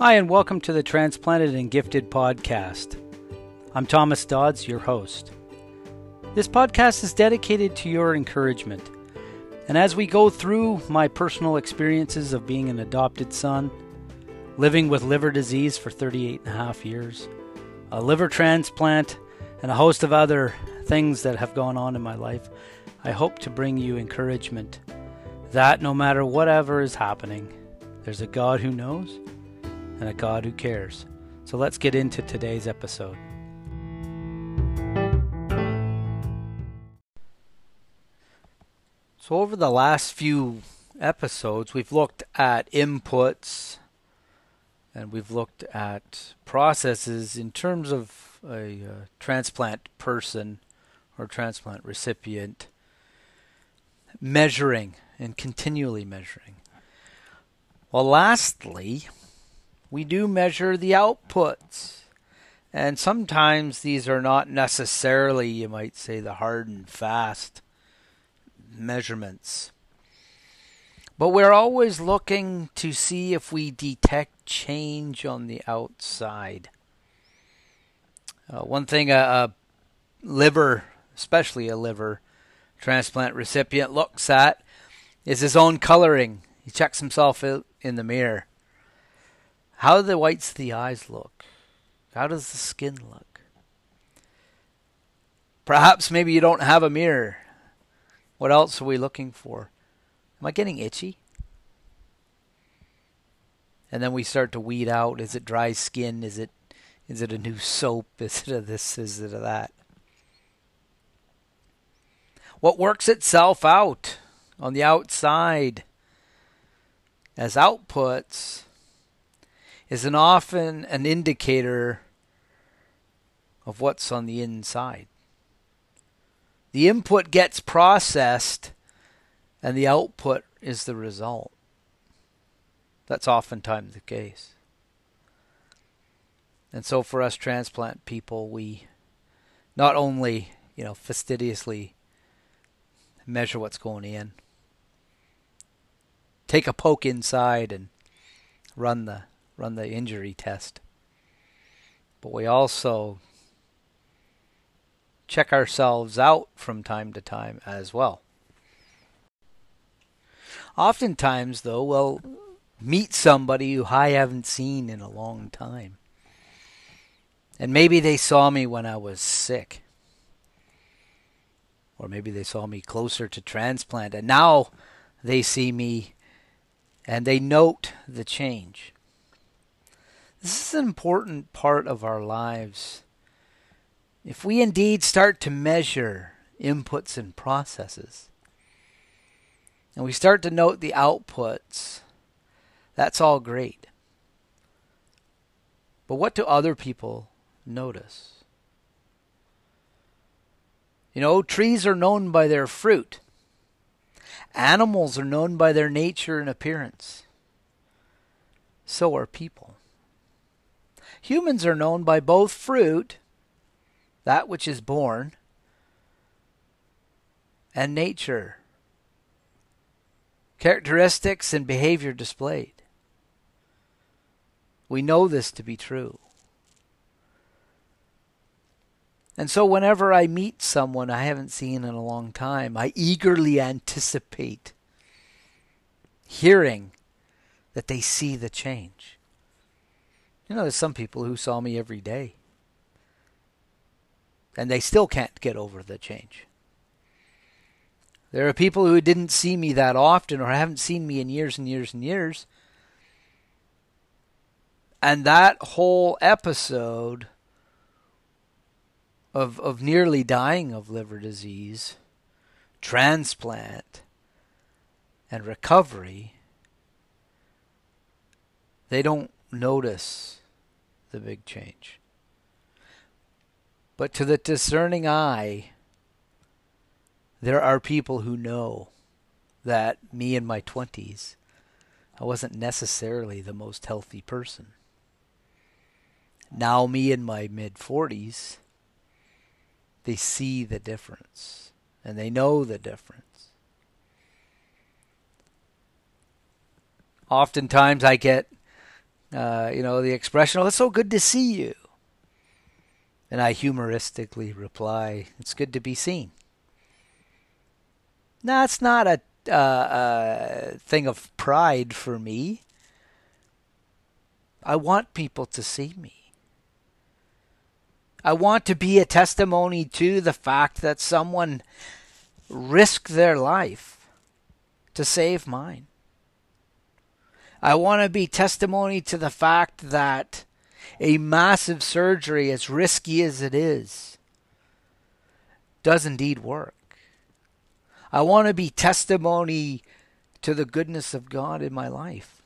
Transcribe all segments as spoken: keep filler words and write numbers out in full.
Hi, and welcome to the Transplanted and Gifted Podcast. I'm Thomas Dodds, your host. This podcast is dedicated to your encouragement. And as we go through my personal experiences of being an adopted son, living with liver disease for thirty-eight and a half years, a liver transplant, and a host of other things that have gone on in my life, I hope to bring you encouragement that no matter whatever is happening, there's a God who knows and a God who cares. So let's get into today's episode. So over the last few episodes, we've looked at inputs and we've looked at processes in terms of a uh, transplant person or transplant recipient, measuring and continually measuring. Well, lastly, we do measure the outputs, and sometimes these are not necessarily, you might say, the hard and fast measurements. But we're always looking to see if we detect change on the outside. Uh, one thing a, a liver, especially a liver transplant recipient, looks at is his own coloring. He checks himself out in the mirror. How do the whites of the eyes look? How does the skin look? Perhaps maybe you don't have a mirror. What else are we looking for? Am I getting itchy? And then we start to weed out. Is it dry skin? Is it is it a new soap? Is it a this? Is it a that? What works itself out on the outside as outputs is an often an indicator of what's on the inside. The input gets processed and the output is the result. That's oftentimes the case. And so for us transplant people, we not only, you know, fastidiously measure what's going in, take a poke inside and run the run the injury test, but we also check ourselves out from time to time as well. Oftentimes, though, we'll meet somebody who I haven't seen in a long time. And maybe they saw me when I was sick. Or maybe they saw me closer to transplant, and now they see me and they note the change. This is an important part of our lives. If we indeed start to measure inputs and processes, and we start to note the outputs, that's all great. But what do other people notice? You know, trees are known by their fruit. Animals are known by their nature and appearance. So are people. Humans are known by both fruit, that which is born, and nature, characteristics and behavior displayed. We know this to be true. And so whenever I meet someone I haven't seen in a long time, I eagerly anticipate hearing that they see the change. You know, there's some people who saw me every day, and they still can't get over the change. There are people who didn't see me that often, or haven't seen me in years and years and years, and that whole episode of of nearly dying of liver disease, transplant, and recovery, they don't notice the big change. But to the discerning eye, there are people who know that me in my twenties, I wasn't necessarily the most healthy person. Now me in my mid forties, they see the difference and they know the difference. Oftentimes I get uh, you know, the expression, "Oh, it's so good to see you." And I humoristically reply, "It's good to be seen." Now, it's not a, uh, a thing of pride for me. I want people to see me. I want to be a testimony to the fact that someone risked their life to save mine. I want to be testimony to the fact that a massive surgery, as risky as it is, does indeed work. I want to be testimony to the goodness of God in my life.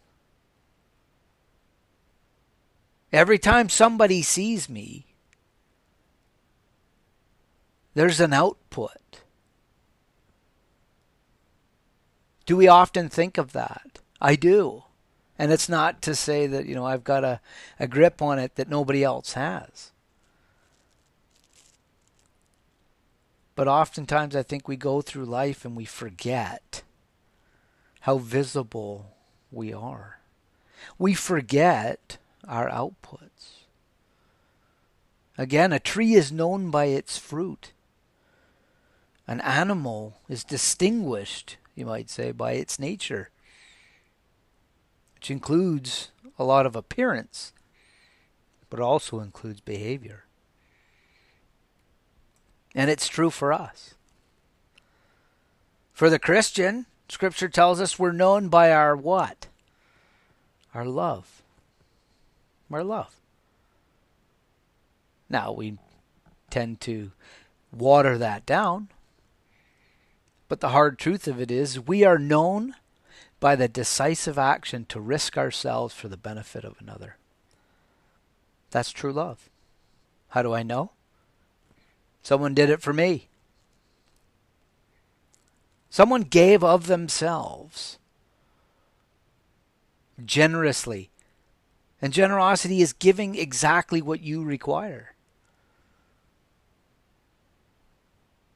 Every time somebody sees me, there's an output. Do we often think of that? I do. And it's not to say that, you know, I've got a, a grip on it that nobody else has. But oftentimes I think we go through life and we forget how visible we are. We forget our outputs. Again, a tree is known by its fruit. An animal is distinguished, you might say, by its nature, which includes a lot of appearance, but also includes behavior. And it's true for us. For the Christian, Scripture tells us we're known by our what? Our love. Our love. Now, we tend to water that down, but the hard truth of it is we are known by the decisive action to risk ourselves for the benefit of another. That's true love. How do I know? Someone did it for me. Someone gave of themselves generously. And generosity is giving exactly what you require.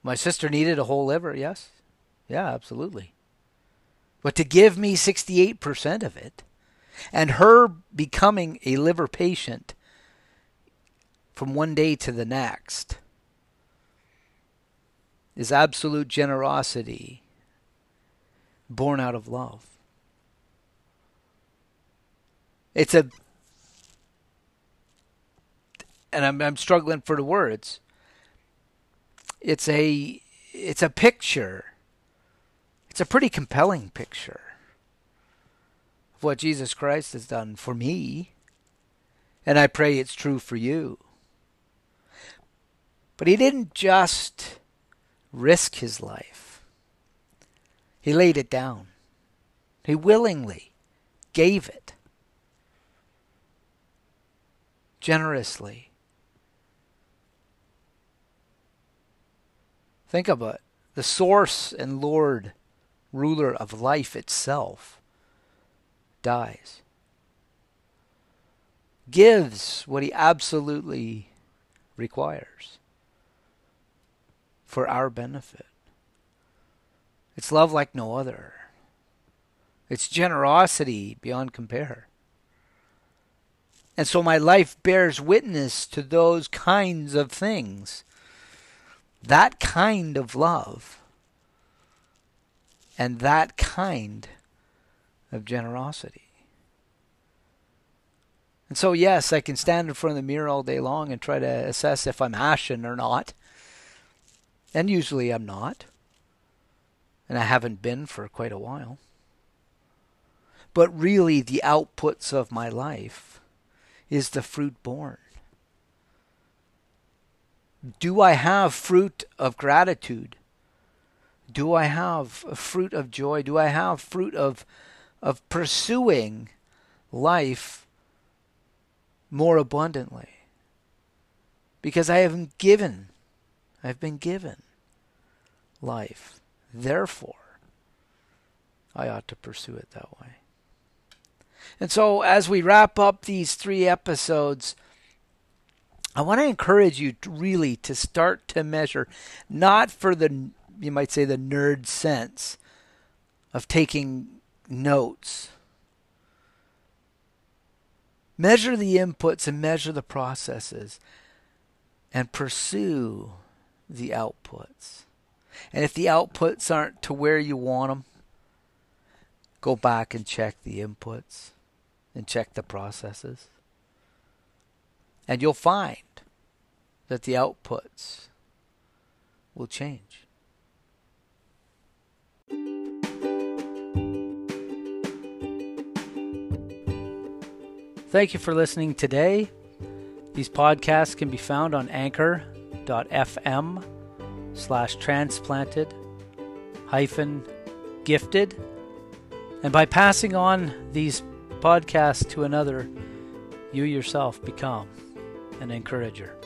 My sister needed a whole liver, yes? Yeah, absolutely. But to give me sixty-eight percent of it, and her becoming a liver patient from one day to the next, is absolute generosity born out of love. It's a, and I'm, I'm struggling for the words, it's a, it's a picture, it's a pretty compelling picture of what Jesus Christ has done for me, and I pray it's true for you. But he didn't just risk his life. He laid it down. He willingly gave it. Generously. Think about it. The source and Lord, ruler of life itself, dies. Gives what he absolutely requires. For our benefit. It's love like no other. It's generosity beyond compare. And so my life bears witness to those kinds of things. That kind of love. And that kind of generosity. And so yes, I can stand in front of the mirror all day long and try to assess if I'm ashen or not. And usually I'm not. And I haven't been for quite a while. But really the outputs of my life is the fruit born. Do I have fruit of gratitude? Do I have a fruit of joy? Do I have fruit of, of pursuing life more abundantly? Because I haven't given. I've been given. Life. Therefore, I ought to pursue it that way. And so as we wrap up these three episodes, I want to encourage you to really to start to measure, not for the, you might say, the nerd sense of taking notes, Measure the inputs and measure the processes and pursue the outputs. And if the outputs aren't to where you want them, go back and check the inputs and check the processes. And you'll find that the outputs will change. Thank you for listening today. These podcasts can be found on anchor dot f m slash transplanted hyphen gifted. And by passing on these podcasts to another, you yourself become an encourager.